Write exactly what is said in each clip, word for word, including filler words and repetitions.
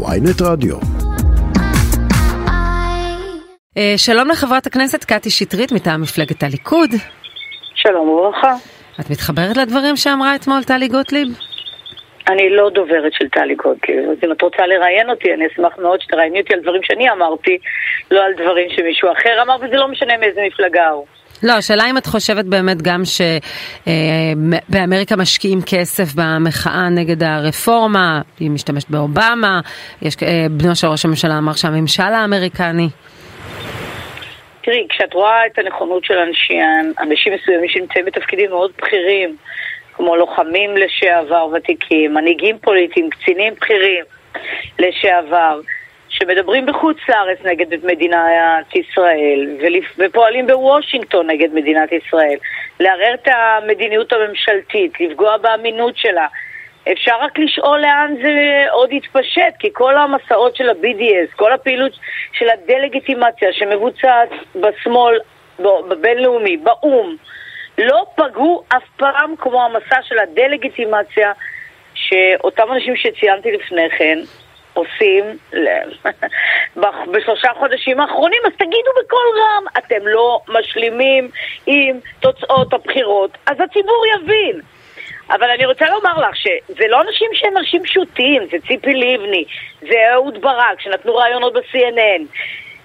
ויינט רדיו. שלום לחברת הכנסת קטי שטרית מטעם מפלגת הליכוד. שלום וברכה. את מתחברת לדברים שאמרה אתמול טלי גוטליב? אני לא דוברת של טלי גוטליב, אז אם את רוצה לראיין אותי, אני אשמח מאוד שתראייני אותי על דברים שאני אמרתי, לא על דברים שמישהו אחר אמר, וזה לא משנה מאיזה מפלגה הוא. לא, השאלה אם את חושבת באמת גם שבאמריקה משקיעים כסף במחאה נגד הרפורמה, היא משתמשת באובמה, יש בנו של ראש הממשלה אמר שהממשל האמריקני. תראי, כשאת רואה את הנכונות של אנשים, אנשים מסוימים שנמצאים בתפקידים מאוד בכירים, כמו לוחמים לשעבר ותיקים, מנהיגים פוליטיים, קצינים בכירים לשעבר, שמדברים בחוץ לארץ נגד מדינת ישראל, ופועלים בוושינגטון נגד מדינת ישראל, לערער את המדיניות הממשלתית, לפגוע באמינות שלה. אפשר רק לשאול לאן זה עוד יתפשט, כי כל המסעות של ה-בי די אס, כל הפעילות של הדלגיטימציה שמבוצעת בשמאל, בבינלאומי, באום, לא פגעו אף פעם כמו המסע של הדלגיטימציה שאותם אנשים שציינתי לפני כן עושים בשלושה חודשים האחרונים. אז תגידו בכל רם, אתם לא משלימים עם תוצאות הבחירות, אז הציבור יבין. אבל אני רוצה לומר לך שזה לא אנשים שהם אנשים פשוטים, זה ציפי לבני, זה אהוד ברק שנתנו רעיונות ב-סי אן אן,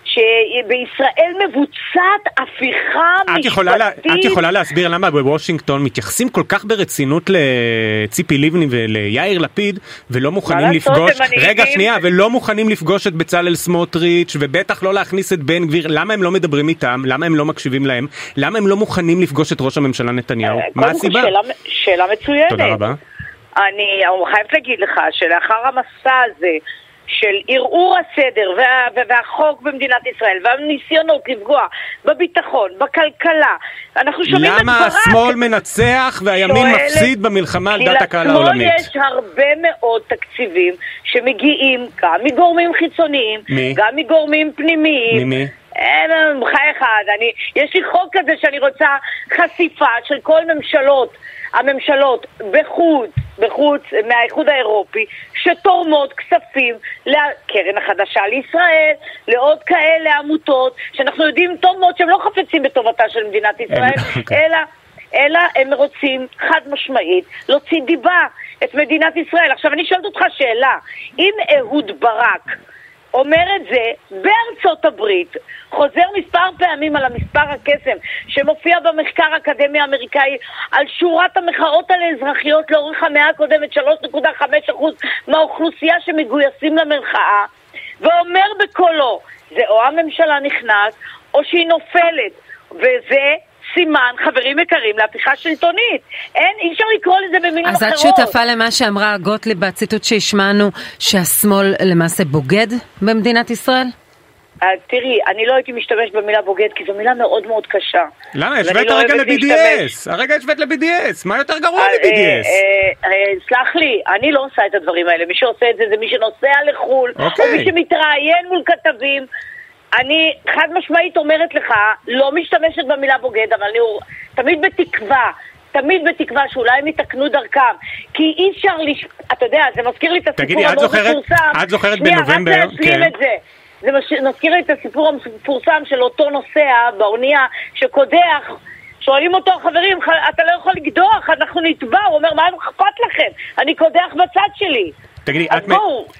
שבישראל מבוצעת הפיכה משפטית. את יכולה, לה, את יכולה להסביר למה בוושינגטון מתייחסים כל כך ברצינות לציפי לבני וליאיר לפיד, ולא מוכנים לפגוש, רגע שנייה, ולא מוכנים לפגוש את בצלאל סמוטריץ' ובטח לא להכניס את בן גביר. למה הם לא מדברים איתם? למה הם לא מקשיבים להם? למה הם לא מוכנים לפגוש את ראש הממשלה נתניהו? מה הסיבה? שאלה, שאלה מצוינת. תודה רבה. אני חייבת להגיד לך שלאחר המסע הזה של ערעור הסדר וה, והחוק במדינת ישראל והניסיונות לפגוע בביטחון, בכלכלה, אנחנו שומעים את ברק. למה השמאל מנצח והימין מפסיד במלחמה על דת הקהל העולמית? יש הרבה מאוד תקציבים שמגיעים גם מגורמים חיצוניים, מי? גם מגורמים פנימיים. ממי? אין חי אחד. אני, יש לי חוק כזה שאני רוצה חשיפה של כל ממשלות, הממשלות בחוץ, בחוץ מהאיחוד האירופי, שתורמות כספים לקרן החדשה לישראל, לעוד כאלה עמותות, שאנחנו יודעים טוב מאוד שהם לא חפצים בטובתה של מדינת ישראל, אלא, אלא הם רוצים חד משמעית להוציא דיבה את מדינת ישראל. עכשיו אני שואלת אותך שאלה, אם אהוד ברק אומר את זה בארצות הברית, חוזר מספר פעמים על המספר הקסם שמופיע במחקר האקדמי האמריקאי על שורת המחאות על האזרחיות לאורך המאה הקודמת, שלוש נקודה חמש אחוז מהאוכלוסייה שמגויסים למחאה, ואומר בקולו, זה או הממשלה נכנס או שהיא נופלת, וזה סימן, חברים יקרים, להפיכה שלטונית. אין, אי אפשר לקרוא לזה במילים אחרות. אז את שותפה למה שאמרה גוטליב בציטוט שהשמענו, שהשמאל למעשה בוגד במדינת ישראל? תראי, אני לא הייתי משתמש במילה בוגד, כי זו מילה מאוד מאוד קשה. למה? השווית הרגע ל-בי די אס. הרגע השווית ל-בי די אס. מה יותר גרוע ל-בי די אס? סלח לי, אני לא עושה את הדברים האלה. מי שעושה את זה, זה מי שנוסע לחול, או מי שמתראיין מול כתבים. אני חד משמעית אומרת לך, לא משתמשת במילה בוגד, אבל אני תמיד בתקווה, תמיד בתקווה שאולי הם יתקנו דרכם, כי אי אפשר לש... אתה יודע, זה מזכיר לי את הסיפור המאוד מפורסם. את זוכרת בנובמבר? שנייה, רק להשלים את זה. זה מזכיר לי את הסיפור המפורסם של אותו נוסע באונייה שקודח, שואלים אותו, חברים, אתה לא יכול לקדוח, אנחנו נטבע. הוא אומר, מה אכפת לכם? אני קודח בצד שלי. תגידי, את,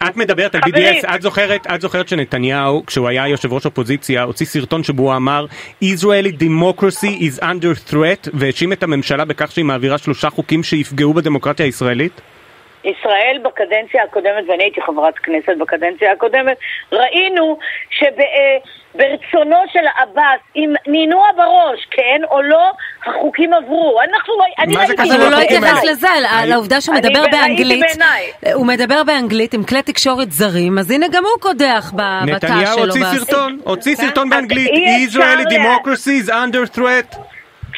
את מדברת על בי די אס, את זוכרת, את זוכרת שנתניהו, כשהוא היה יושב ראש אופוזיציה, הוציא סרטון שבו הוא אמר, Israeli democracy is under threat, והאשים את הממשלה בכך שהיא מעבירה שלושה חוקים שיפגעו בדמוקרטיה הישראלית? ישראל בקדנציה הקודמת, ואני הייתי חברת כנסת בקדנציה הקודמת, ראינו שברצונו של עבאס, אם נינוע בראש, כן או לא, החוקים עברו. אנחנו, אני ראיתי, הוא לא התייחס לזה, על העובדה שהוא מדבר באנגלית, הוא מדבר באנגלית עם כלי תקשורת זרים, אז הנה גם הוא קודח בתא שלו. נתניהו הוציא סרטון, הוציא סרטון באנגלית, Israeli democracy is under threat.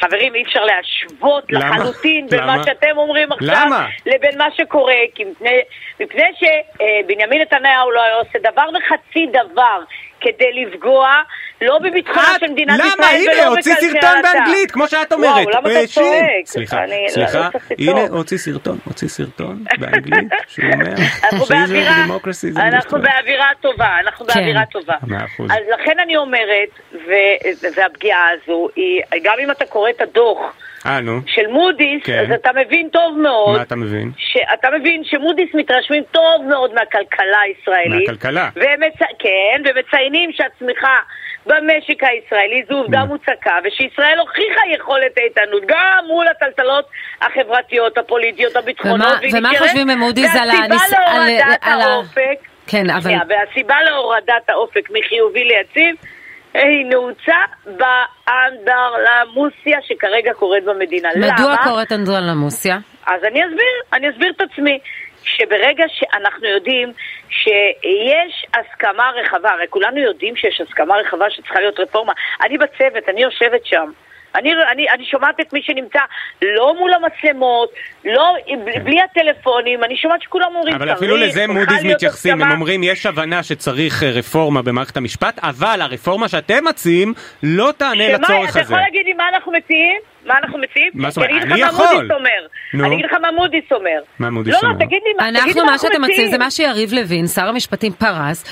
חברים, אי אפשר להשוות לחלוטין בין מה שאתם אומרים עכשיו לבין מה שקורה, כי מפני שבנימין נתניהו לא היה עושה דבר וחצי דבר כדי לפגוע, לא בביטחון של מדינת ישראל ולא בכלכלתה. למה? הנה, הוציא סרטון באנגלית, כמו שאת אומרת. וואו, למה אתה צועק? סליחה, סליחה, הנה, הוציא סרטון, הוציא סרטון באנגלית, שהוא אומר, אנחנו באווירה טובה, אנחנו באווירה טובה. אז לכן אני אומרת, והפגיעה הזו, גם אם אתה קורא את הדוח, של מודי'ס, אז אתה מבין טוב מאוד. מה אתה מבין? אתה מבין שמודי'ס מתרשמים טוב מאוד מהכלכלה הישראלית. מהכלכלה? כן, ומציינים שהצמיחה במשק הישראלי זו עובדה מוצקה, ושישראל הוכיחה יכולת איתנות, גם מול הטלטלות החברתיות, הפוליטיות, הביטחונות. ומה חושבים ממודי'ס על הורדת האופק? כן, אבל... והסיבה להורדת האופק מחיובי ליציב, היא נעוצה באנדרלמוסיה שכרגע קורית במדינה. מדוע קורית אנדרלמוסיה? אז אני אסביר, אני אסביר את עצמי, שברגע שאנחנו יודעים שיש הסכמה רחבה, הרי כולנו יודעים שיש הסכמה רחבה שצריכה להיות רפורמה. אני בצוות, אני יושבת שם. אני, אני, אני שומעת את מי שנמצא לא מול המצלמות, לא, בלי הטלפונים, אני שומעת שכולם אומרים... אבל אפילו לזה מודי'ס מתייחסים, הם אומרים יש הבנה שצריך רפורמה במערכת המשפט, אבל הרפורמה שאתם מציעים לא תענה לצורך הזה. אתה יכול להגיד לי מה אנחנו מציעים? מה אנחנו מציעים? אני יכול. אני אגיד לך מה מודי'ס אומר. מה מודי'ס אומר? לא, תגיד לי מה אנחנו מציעים. אנחנו, מה שאתם מציעים, זה מה שיריב לוין, שר המשפטים פרס,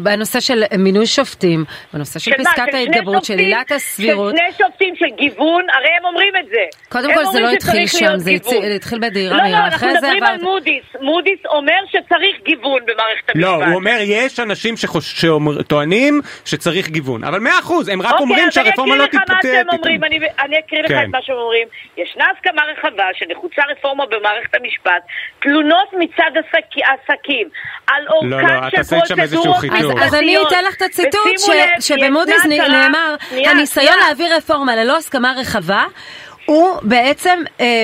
בנושא של מינוי שופטים, בנושא של פסקת ההתגברות, של עילת הסבירות. שני שופטים של גיוון, הרי הם אומרים את זה. קודם כל, זה לא התחיל שם, זה התחיל בדהירה. לא, לא, אנחנו מדברים על מודי'ס. מודי'ס אומר שצריך גיוון במערכת המשפט. לא, הוא אומר, יש אנשים שטוענים שצריך גיוון. אבל מאה אחוז, הם רק אומרים שהרפורמה לא תתפתח. כן. מה שאומרים, ישנה הסכמה רחבה שנחוצה רפורמה במערכת המשפט, תלונות מצד עסקים על אורכת של פרוצדורות. אז אני אתן לך את הציטוט שבמודי'ס נאמר, הניסיון להעביר רפורמה ללא הסכמה רחבה הוא בעצם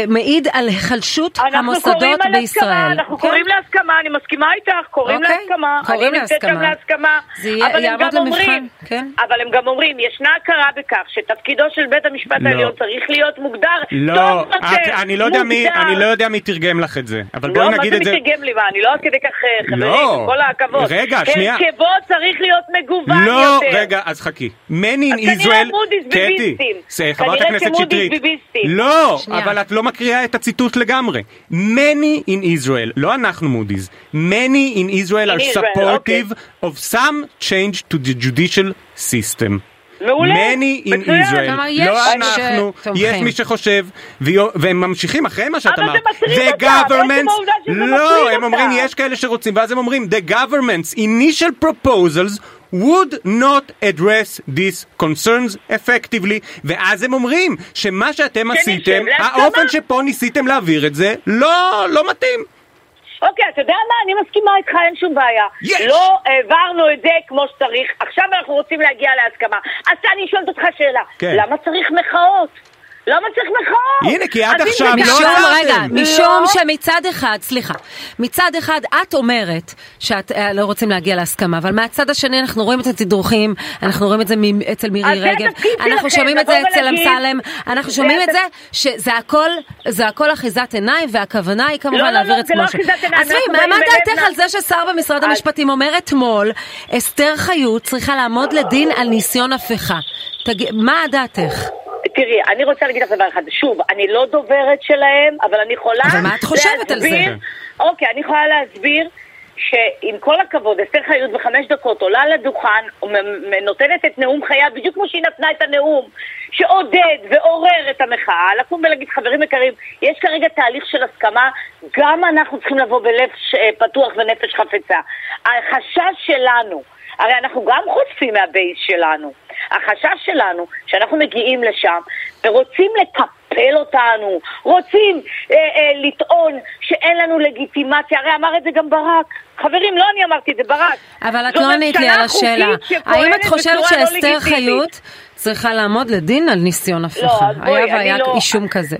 מעיד על החלשות המוסדות בישראל. אנחנו קוראים להסכמה, אני מסכימה איתך, קוראים להסכמה, אני נמצאתם להסכמה, אבל הם גם אומרים, ישנה הכרה בכך שתפקידו של בית המשפט העליון צריך להיות מוגדר. לא, אני לא יודע מי תרגם לך את זה. לא, מה זה מי תרגם לי? אני לא עד כדי כך חברית, כל העכבות. רגע, שנייה. הרכבו צריך להיות מגוון יותר. לא, רגע, אז חכי. מנין ישראל, קטי, חברת הכנסת שטרית. לא, אבל את לא מקריאה את הציטוט לגמרי. Many in Israel, לא אנחנו מודי'ס, Many in Israel are supportive of some change to the judicial system. Many in Israel, לא אנחנו, יש מי שחושב, והם ממשיכים אחרי מה שאתה אמרת. The governments, לא, הם אומרים יש כאלה שרוצים, ואז הם אומרים The government's initial proposals would not address these concerns effectively, ואז הם אומרים שמה שאתם עשיתם, האופן שפה ניסיתם להעביר את זה, לא, לא מתאים. אוקיי, אתה יודע מה? אני מסכימה איתך, אין שום בעיה. לא העברנו את זה כמו שצריך, עכשיו אנחנו רוצים להגיע להסכמה. אז אני שואלת אותך שאלה, למה צריך מחאות? למה צריך מחאות? הנה, כי עד עכשיו לא עברתם. משום שמצד אחד, סליחה, מצד אחד את אומרת שאת לא רוצים להגיע להסכמה, אבל מהצד השני אנחנו רואים את התדרוכים, אנחנו רואים את זה אצל מירי רגב, אנחנו שומעים את זה אצל אמסלם, אנחנו שומעים את זה שזה הכל אחיזת עיניים, והכוונה היא כמובן להעביר את משהו. אז מה דעתך על זה ששר במשרד המשפטים אומר אתמול, אסתר חיות צריכה לעמוד לדין על ניסיון הפיכה? מה דעתך? תראי, אני רוצה להגיד לך דבר אחד, שוב, אני לא דוברת שלהם, אבל אני יכולה להסביר... אבל מה את חושבת על זה? אוקיי, אני יכולה להסביר שעם כל הכבוד, אסתר חיות בחמש דקות עולה לדוכן, נותנת את נאום חיה, בדיוק כמו שהיא נתנה את הנאום, שעודד ועורר את המחאה, לקום ולהגיד, חברים יקרים, יש כרגע תהליך של הסכמה, גם אנחנו צריכים לבוא בלב פתוח ונפש חפצה. החשש שלנו, הרי אנחנו גם חוטפים מהבייס שלנו, החשש שלנו, שאנחנו מגיעים לשם ורוצים לקפל אותנו, רוצים אה, אה, לטעון שאין לנו לגיטימציה, הרי אמר את זה גם ברק. חברים, לא אני אמרתי את זה, ברק. אבל את לא ענית לי על השאלה. האם את חושבת שאסתר חיות צריכה לעמוד לדין על ניסיון הפכה? היה והיה אישום כזה.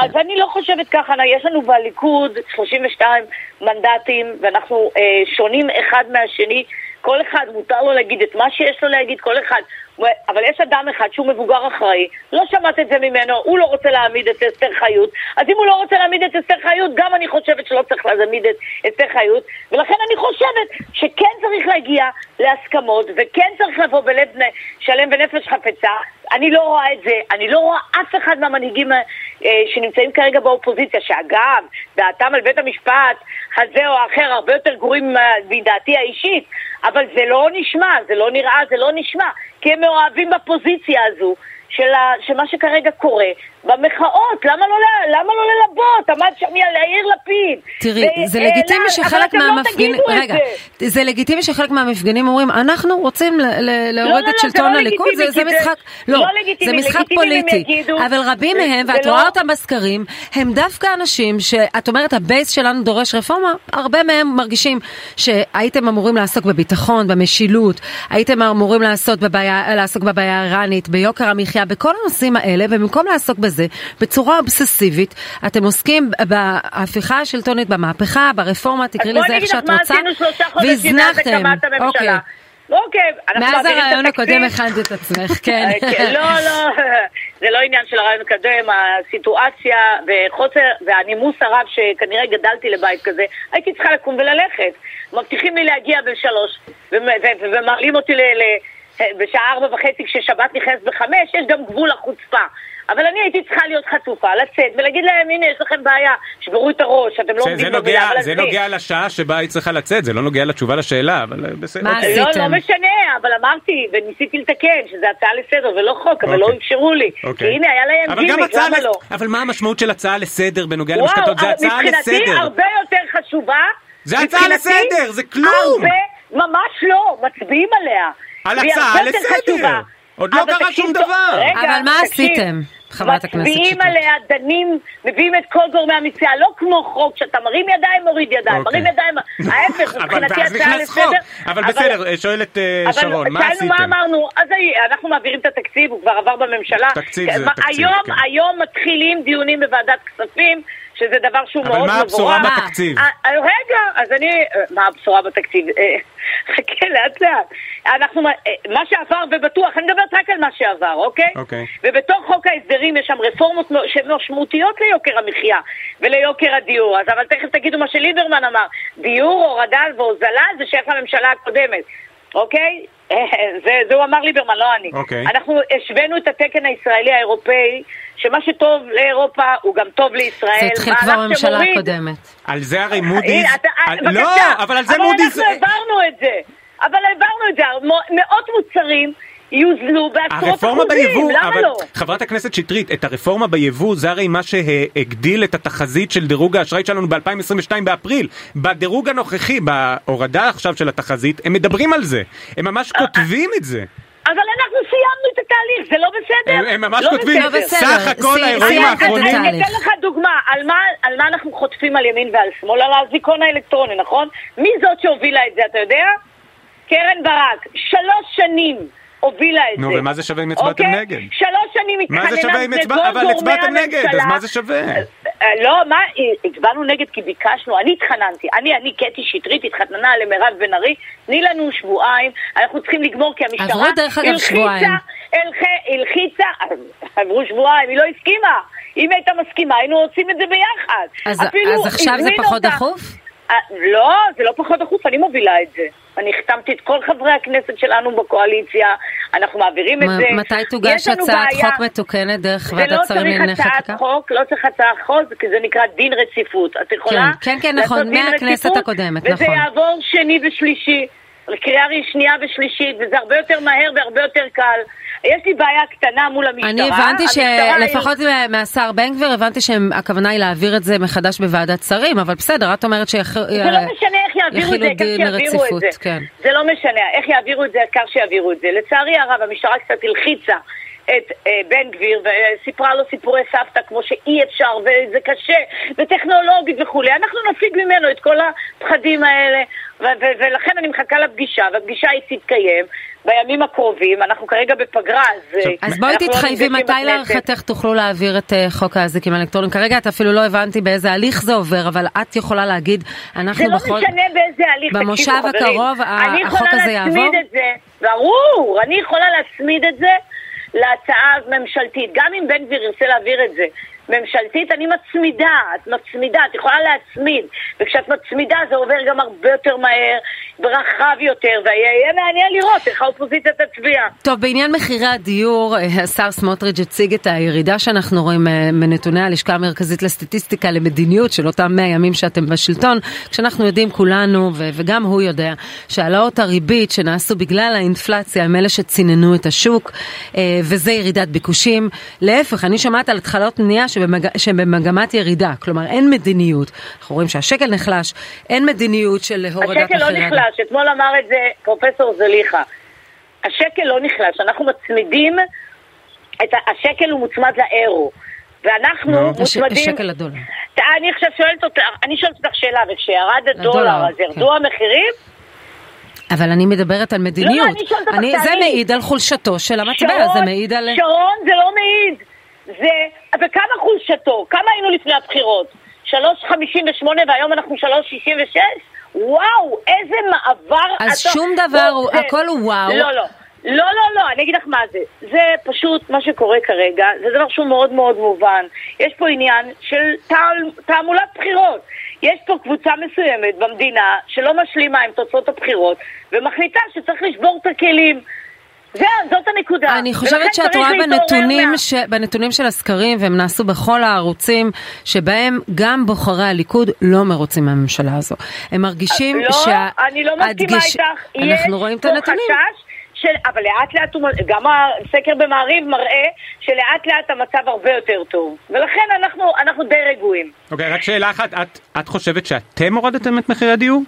אז אני לא חושבת ככה, יש לנו בליכוד שלושים ושתיים מנדטים, ואנחנו שונים אחד מהשני, כל אחד מותר לו להגיד את מה שיש לו להגיד, כל אחד. אבל יש אדם אחד שהוא מבוגר אחראי, לא שמעת את זה ממנו, הוא לא רוצה להעמיד את אסתר חיות, אז אם הוא לא רוצה להעמיד את אסתר חיות, גם אני חושבת שלא צריך להעמיד את אסתר חיות, ולכן אני חושבת שכן צריך להגיע להסכמות, וכן צריך לבוא בלב שלם ונפש חפצה. אני לא רואה את זה, אני לא רואה אף אחד מהמנהיגים שנמצאים כרגע באופוזיציה, שאגב, דעתם על בית המשפט הזה או האחר הרבה יותר גרועים בדעתי האישית, אבל זה לא נשמע, זה לא נראה, זה לא נשמע, כי הם מאוהבים בפוזיציה הזו של, ה, של מה שכרגע קורה, במחאות, למה לא, למה לא ללבות? עמד שם יאיר לפיד. תראי, ו- זה לגיטימי שחלק מהמפגנים, לא רגע, זה. זה לגיטימי שחלק מהמפגנים אומרים, אנחנו רוצים ל- ל- להוריד לא, לא, את לא, שלטון לא הליכוד, זה, זה משחק, לא, לא לגיטימי, זה משחק פוליטי, יגידו, אבל רבים זה, מהם, זה ואת לא... רואה אותם בסקרים, הם דווקא אנשים שאת אומרת, הבייס שלנו דורש רפורמה, הרבה מהם מרגישים שהייתם אמורים לעסוק בביטחון, במשילות, הייתם אמורים לעסוק בבעיה, לעסוק בבעיה האיראנית, ביוקר המחיה, בכל הנושאים האלה, במקום לעסוק בזה, בצורה אובססיבית, אתם עוסקים בהפיכה השלטונית, במהפכה, ברפורמה, תקרי לזה איך שאת רוצה, והזנחתם. אוקיי. אוקיי. מאז הרעיון הקודם הכנת את עצמך, כן. לא, לא, זה לא עניין של הרעיון הקודם, הסיטואציה וחוסר, והנימוס הרב שכנראה גדלתי לבית כזה, הייתי צריכה לקום וללכת. מבטיחים לי להגיע בשלוש, ומראים אותי בשעה ארבע וחצי, כששבת נכנס בחמש, יש גם גבול החוצפה. אבל אני הייתי צריכה להיות חצופה, לצאת, ולהגיד להם, הנה, יש לכם בעיה, שברו את הראש, אתם לא עומדים במילה, אבל זה נוגע לשעה שבה היא צריכה לצאת, זה לא נוגע לתשובה לשאלה, אבל בסדר. מה עשיתם? לא משנה, אבל אמרתי, וניסיתי לתקן, שזה הצעה לסדר, ולא חוק, אבל לא אפשרו לי. כי הנה, היה להם גימיק, למה לא? אבל מה המשמעות של הצעה לסדר בנוגע למשקטות? זה הצעה לסדר. מבחינתי הרבה יותר חשובה. זה הצעה לסדר, זה כלום. ממש לא, מצביעים עליה. על הצעה לסדר. עוד לא קרה שום דבר. אבל מה עשיתם, חברת הכנסת? מצביעים עליה, דנים, מביאים את כל גורמי המציאה, לא כמו חוק, שאתה מרים ידיים, מוריד ידיים, מרים ידיים, ההפך, מבחינתי הצעה לסדר. אבל בסדר, שואלת שרון, מה עשיתם? מה אמרנו? אז אנחנו מעבירים את התקציב, הוא כבר עבר בממשלה. תקציב זה תקציב. היום מתחילים דיונים בוועדת כספים, שזה דבר שהוא מאוד מבורא. אבל מה הבשורה בתקציב? רגע, אז אני... מה הבשורה בתקציב? חכה, לאט לאט. אנחנו... מה שעבר ובטוח, אני מדברת רק על מה שעבר, אוקיי? אוקיי. ובתוך חוק ההסדרים יש שם רפורמות שמשמעותיות ליוקר המחיה וליוקר הדיור. אז אבל תכף תגידו מה שליברמן אמר. דיור, הורדה והוזלה, זה שייך לממשלה הקודמת. אוקיי? זה, זה הוא אמר ליברמן, לא אני. אוקיי. אנחנו השווינו את התקן הישראלי האירופאי, שמה שטוב לאירופה הוא גם טוב לישראל. זה התחיל כבר הממשלה הקודמת. על זה הרי מודי'ס... לא, אבל על זה מודי'ס... אבל אנחנו עברנו את זה. אבל עברנו את זה. מאות מוצרים... יוזלו בעשרות אחוזים, למה לא? חברת הכנסת שטרית, את הרפורמה ביבוא זה הרי מה שהגדיל את התחזית של דירוג האשראי שלנו ב-אלפיים עשרים ושתיים באפריל. בדירוג הנוכחי, בהורדה עכשיו של התחזית, הם מדברים על זה, הם ממש כותבים את זה. אבל אנחנו סיימנו את התהליך, זה לא בסדר? הם ממש כותבים, סך הכל האירועים האחרונים. אני אתן לך דוגמה, על מה אנחנו חוטפים על ימין ועל שמאל, על הזיקון האלקטרוני, נכון? מי זאת שהובילה את זה, אתה יודע? קרן ברק, שלוש שנים הובילה את זה. נו, ומה זה שווה אם הצבעתם נגד? שלוש שנים התחננה, אבל הצבעתם נגד, אז מה זה שווה? לא, מה, הצבענו נגד כי ביקשנו, אני התחננתי, אני, אני, קטי שטרית, התחתננה למירב בן ארי, תני לנו שבועיים, אנחנו צריכים לגמור כי המשטרה... עברו דרך אגב שבועיים. הלחיצה, עברו שבועיים, היא לא הסכימה. אם הייתה מסכימה, היינו עושים את זה ביחד. אז עכשיו זה פחות דחוף? לא, זה לא פחות דחוף, אני מובילה את זה. אני החתמתי את כל חברי הכנסת שלנו בקואליציה, אנחנו מעבירים את זה. מתי תוגש הצעת חוק מתוקנת דרך ועדת שרים לענייני חקיקה? לא צריך הצעת חוק, כי זה נקרא דין רציפות. את יכולה לעשות דין רציפות, וזה יעבור שני ושלישי, לקריאה שנייה ושלישית, וזה הרבה יותר מהר והרבה יותר קל. יש לי בעיה קטנה מול המשטרה. אני הבנתי שלפחות מהשר בן גביר, הבנתי שהכוונה היא להעביר את זה מחדש בוועדת שרים, אבל בסדר, את אומרת שיח... זה לא משנה איך יעבירו את זה, כך שיעבירו את זה. כן. זה לא משנה, איך יעבירו את זה, כך שיעבירו את זה. לצערי הרב, המשטרה קצת הלחיצה את אה, בן גביר, וסיפרה לו סיפורי סבתא כמו שאי אפשר, וזה קשה, וטכנולוגית וכולי. אנחנו נפיג ממנו את כל הפחדים האלה, ו- ו- ולכן אני מחכה לפגישה, והפגישה היא תתקיים, בימים הקרובים, אנחנו כרגע בפגרה, אז... אז בואי תתחייבי, מתי להערכתך תוכלו להעביר את חוק האזיקים האלקטרוניים? כרגע את אפילו לא הבנתי באיזה הליך זה עובר, אבל את יכולה להגיד, אנחנו בכל... זה לא משנה באיזה הליך, במושב הקרוב, החוק הזה יעבור? אני יכולה להצמיד את זה, ברור, אני יכולה להצמיד את זה להצעה ממשלתית, גם אם בן גביר ירצה להעביר את זה. ממשלתית, אני מצמידה, את מצמידה, את יכולה להצמיד, וכשאת מצמידה זה עובר גם הרבה יותר מהר, ברחב יותר, והיה מעניין לראות איך האופוזיציה תצביע. טוב, בעניין מחירי הדיור, השר סמוטריץ' הציג את הירידה שאנחנו רואים מנתוני הלשכה המרכזית לסטטיסטיקה למדיניות של אותם מאה ימים שאתם בשלטון, כשאנחנו יודעים כולנו, ו- וגם הוא יודע, שהעלאות הריבית שנעשו בגלל האינפלציה הם אלה שציננו את השוק, וזה ירידת ביקושים. להפך, אני שמעת על התחלות בנייה שבמג... שבמגמת ירידה, כלומר אין מדיניות, אנחנו רואים שהשקל נחלש, אין מדיניות של הורדת מחירי הדיור. אתמול אמר את זה פרופסור זליחה, השקל לא נחלש, אנחנו מצמידים את ה... השקל הוא מוצמד לאירו ואנחנו no, מוצמדים השקל לדולר. אני עכשיו שואלת אותך, אני שואלת אותך שאלה, וכשירד הדולר אז ירדו כן. המחירים? אבל אני מדברת על מדיניות. לא, אני אני... זה מעיד על חולשתו של המטבע, זה מעיד על... שרון, זה לא מעיד, זה... וכמה חולשתו? כמה היינו לפני הבחירות? שלוש חמישים ושמונה והיום אנחנו שלוש שישים ושש? וואו, איזה מעבר... אז שום דבר, הכל הוא וואו. לא, לא, לא, לא, אני אגיד לך מה זה. זה פשוט מה שקורה כרגע, זה דבר שהוא מאוד מאוד מובן. יש פה עניין של תעמולת בחירות. יש פה קבוצה מסוימת במדינה שלא משלימה עם תוצאות הבחירות, ומחליטה שצריך לשבור את הכלים. זאת הנקודה. אני חושבת שאת רואה בנתונים, ש... בנתונים של הסקרים, והם נעשו בכל הערוצים, שבהם גם בוחרי הליכוד לא מרוצים מהממשלה הזו. הם מרגישים לא, שה... אני לא מסכימה הדגיש... איתך. אנחנו רואים את הנתונים. של... אבל לאט לאט, גם הסקר במעריב מראה שלאט לאט המצב הרבה יותר טוב. ולכן אנחנו, אנחנו די רגועים. אוקיי, okay, רק שאלה אחת, את, את חושבת שאתם הורדתם את מחירי הדיור?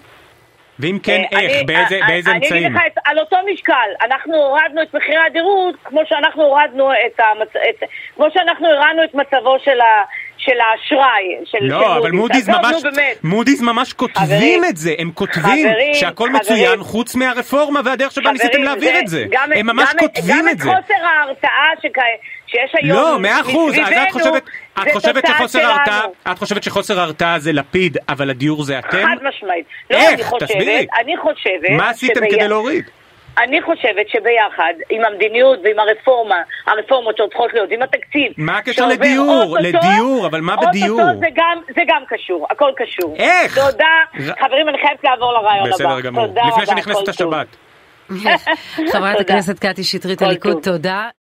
ואם כן, איך? באיזה, באיזה אמצעים? אני אגיד לך, את, על אותו משקל, אנחנו הורדנו את מחירי הדירות, כמו שאנחנו הורדנו את המצ... את... כמו שאנחנו הרענו את מצבו של ה... של האשראי, של לא, של אבל מודי'ס ממש, מודי'ס ממש כותבים חברים, את זה, הם כותבים חברים, שהכל מצוין חברים, חוץ מהרפורמה והדרך שבה חברים, ניסיתם להעביר זה, את זה, גם, הם ממש גם, כותבים גם את, את זה. גם את חוסר ההרתעה שכ... שיש היום לא, מאה אחוז, אז את חושבת, את חושבת שחוסר ההרתעה, את חושבת שחוסר ההרתעה זה לפיד, אבל הדיור זה אתם? חד משמעית. לא, איך? תסבירי. אני חושבת... מה עשיתם שבי... כדי להוריד? אני חושבת שביחד, עם המדיניות ועם הרפורמה, הרפורמות שהולכות להיות, עם התקציב... מה הקשר לדיור? לדיור, אבל מה בדיור? זה גם קשור, הכל קשור. איך? תודה. חברים, אני חייבת לעבור לרעיון הבא. בסדר גמור. לפני שנכנסת השבת. חברת הכנסת קטי שטרית, הליכוד, תודה.